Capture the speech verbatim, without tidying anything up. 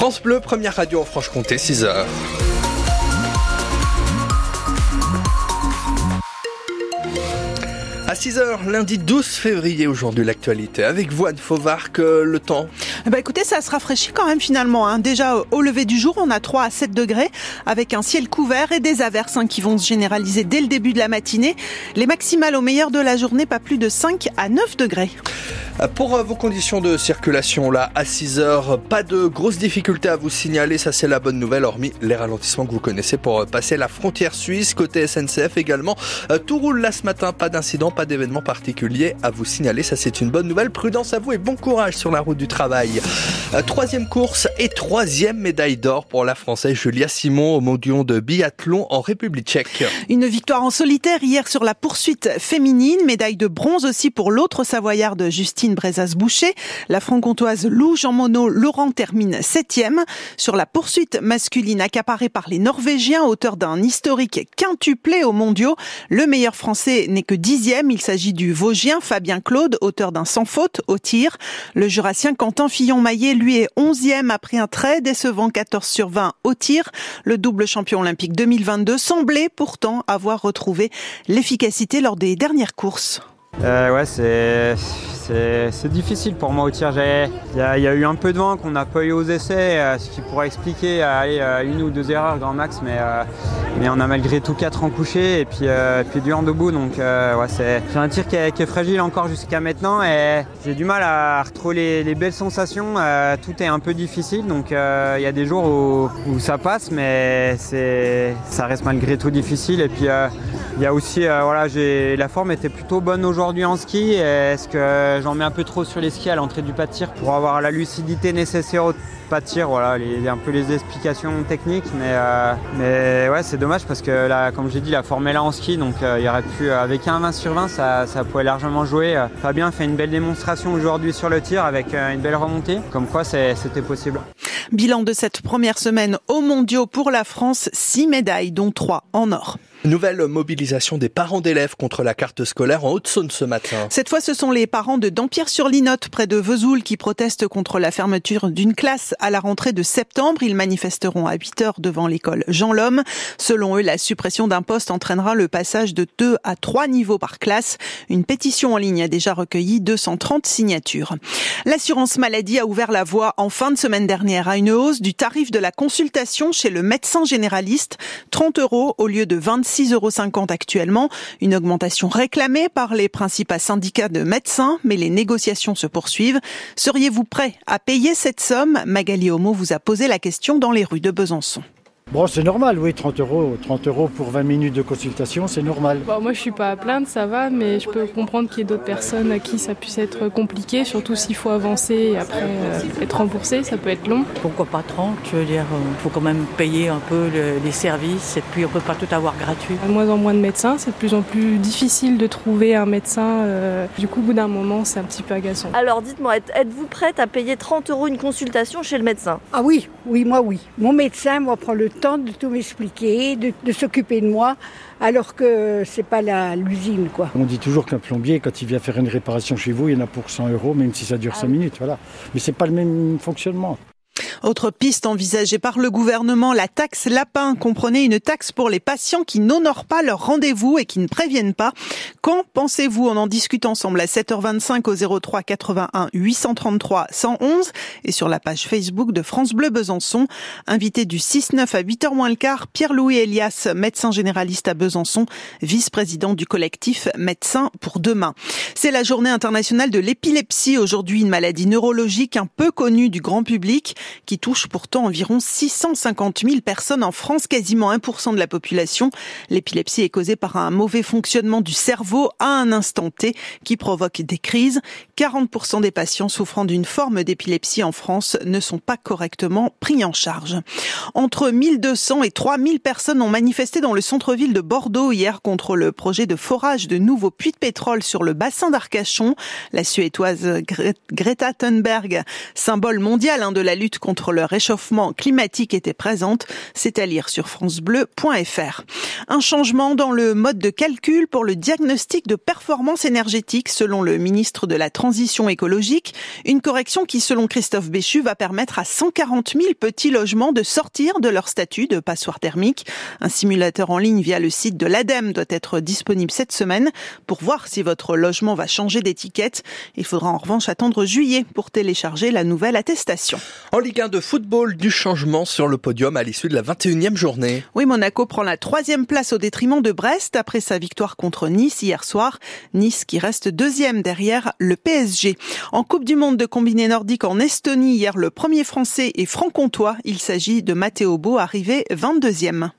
France Bleu, première radio en Franche-Comté, six heures. À six heures, lundi douze février, aujourd'hui l'actualité. Avec vous, Anne Fauvarque, euh, le temps. Bah écoutez, ça se rafraîchit quand même finalement. Hein. Déjà au lever du jour, on a trois à sept degrés avec un ciel couvert et des averses hein, qui vont se généraliser dès le début de la matinée. Les maximales au meilleur de la journée, pas plus de cinq à neuf degrés. Pour vos conditions de circulation, là, à six heures, pas de grosses difficultés à vous signaler, ça c'est la bonne nouvelle, hormis les ralentissements que vous connaissez pour passer la frontière suisse, côté S N C F également. Tout roule là ce matin, pas d'incident, pas d'événement particulier à vous signaler, ça c'est une bonne nouvelle. Prudence à vous et bon courage sur la route du travail. Troisième course et troisième médaille d'or pour la Française Julia Simon au mondial de biathlon en République tchèque. Une victoire en solitaire hier sur la poursuite féminine, médaille de bronze aussi pour l'autre savoyarde Justine Brésas-Boucher. La franc-comtoise Lou Jean Monod Laurent termine septième. Sur la poursuite masculine accaparée par les Norvégiens, auteur d'un historique quintuplé aux mondiaux, le meilleur français n'est que dixième. Il s'agit du Vosgien Fabien Claude, auteur d'un sans faute au tir. Le Jurassien Quentin Fillon-Maillet, lui, est onzième après un très décevant quatorze sur vingt au tir. Le double champion olympique deux mille vingt-deux semblait pourtant avoir retrouvé l'efficacité lors des dernières courses. Euh, ouais, c'est, c'est, c'est difficile pour moi au tir. Il y, y a eu un peu de vent qu'on n'a pas eu aux essais, euh, ce qui pourrait expliquer allez, une ou deux erreurs grand max, mais, euh, mais on a malgré tout quatre en couché et puis, euh, puis du hand au bout. Donc euh, ouais, c'est, j'ai un tir qui est, qui est fragile encore jusqu'à maintenant et j'ai du mal à retrouver les, les belles sensations. Euh, tout est un peu difficile, donc il euh, y a des jours où, où ça passe, mais c'est, ça reste malgré tout difficile. Et puis euh, il y a aussi, euh, voilà, j'ai, la forme était plutôt bonne aujourd'hui. Aujourd'hui en ski, est-ce que j'en mets un peu trop sur les skis à l'entrée du pas de tir pour avoir la lucidité nécessaire au pas de tir, voilà, les, un peu les explications techniques, mais, euh, mais ouais, c'est dommage parce que là, comme j'ai dit, la forme est là en ski, donc euh, il y aurait pu, avec un vingt sur vingt, ça, ça pouvait largement jouer. Fabien fait une belle démonstration aujourd'hui sur le tir avec euh, une belle remontée, comme quoi c'est, c'était possible. Bilan de cette première semaine aux mondiaux pour la France, six médailles, dont trois en or. Nouvelle mobilisation des parents d'élèves contre la carte scolaire en Haute-Saône ce matin. Cette fois, ce sont les parents de Dampierre-sur-Linotte, près de Vesoul, qui protestent contre la fermeture d'une classe à la rentrée de septembre. Ils manifesteront à huit heures devant l'école Jean-Lhomme. Selon eux, la suppression d'un poste entraînera le passage de deux à trois niveaux par classe. Une pétition en ligne a déjà recueilli deux cent trente signatures. L'assurance maladie a ouvert la voie en fin de semaine dernière à une hausse du tarif de la consultation chez le médecin généraliste. trente euros au lieu de vingt-six euros cinquante actuellement. Une augmentation réclamée par les principaux syndicats de médecins, mais les négociations se poursuivent. Seriez-vous prêt à payer cette somme ? Magali Homo vous a posé la question dans les rues de Besançon. Bon, c'est normal, oui, trente euros, trente euros pour vingt minutes de consultation, c'est normal. Bon, moi, je suis pas à plaindre, ça va, mais je peux comprendre qu'il y ait d'autres personnes à qui ça puisse être compliqué, surtout s'il faut avancer et après euh, être remboursé, ça peut être long. Pourquoi pas trente, je veux dire, il faut quand même payer un peu le, les services et puis on peut pas tout avoir gratuit. De moins en moins de médecins, c'est de plus en plus difficile de trouver un médecin, euh, du coup, au bout d'un moment, c'est un petit peu agaçant. Alors, dites-moi, êtes-vous prête à payer trente euros une consultation chez le médecin ? Ah oui, oui, moi oui. Mon médecin, moi, prend le temps. de tout m'expliquer, de, de s'occuper de moi, alors que c'est pas la, l'usine, quoi. On dit toujours qu'un plombier, quand il vient faire une réparation chez vous, il y en a pour cent euros, même si ça dure ah. cinq minutes, voilà. Mais c'est pas le même fonctionnement. Autre piste envisagée par le gouvernement, la taxe lapin. Comprenez, une taxe pour les patients qui n'honorent pas leur rendez-vous et qui ne préviennent pas. Qu'en pensez-vous ? On en discute ensemble à sept heures vingt-cinq au zéro trois quatre-vingt-un huit cent trente-trois cent onze et sur la page Facebook de France Bleu Besançon. Invité du six neuf à huit heures moins le quart, Pierre-Louis Elias, médecin généraliste à Besançon, vice-président du collectif Médecins pour Demain. C'est la journée internationale de l'épilepsie. Aujourd'hui, une maladie neurologique un peu connue du grand public, qui touche pourtant environ six cent cinquante mille personnes en France, quasiment un pour cent de la population. L'épilepsie est causée par un mauvais fonctionnement du cerveau à un instant T qui provoque des crises. quarante pour cent des patients souffrant d'une forme d'épilepsie en France ne sont pas correctement pris en charge. Entre mille deux cents et trois mille personnes ont manifesté dans le centre-ville de Bordeaux hier contre le projet de forage de nouveaux puits de pétrole sur le bassin d'Arcachon. La Suédoise Greta Thunberg, symbole mondial de la lutte contre contre le réchauffement climatique était présente. C'est à lire sur francebleu point fr. Un changement dans le mode de calcul pour le diagnostic de performance énergétique, selon le ministre de la Transition écologique. Une correction qui, selon Christophe Béchu, va permettre à cent quarante mille petits logements de sortir de leur statut de passoire thermique. Un simulateur en ligne via le site de l'ADEME doit être disponible cette semaine. Pour voir si votre logement va changer d'étiquette, il faudra en revanche attendre juillet pour télécharger la nouvelle attestation. En Ligue un de football, du changement sur le podium à l'issue de la vingt et unième journée. Oui, Monaco prend la troisième place au détriment de Brest après sa victoire contre Nice hier soir. Nice qui reste deuxième derrière le P S G. En Coupe du Monde de combiné nordique en Estonie, hier le premier français et franc-comtois, il s'agit de Mathéo Bo, arrivé vingt-deuxième.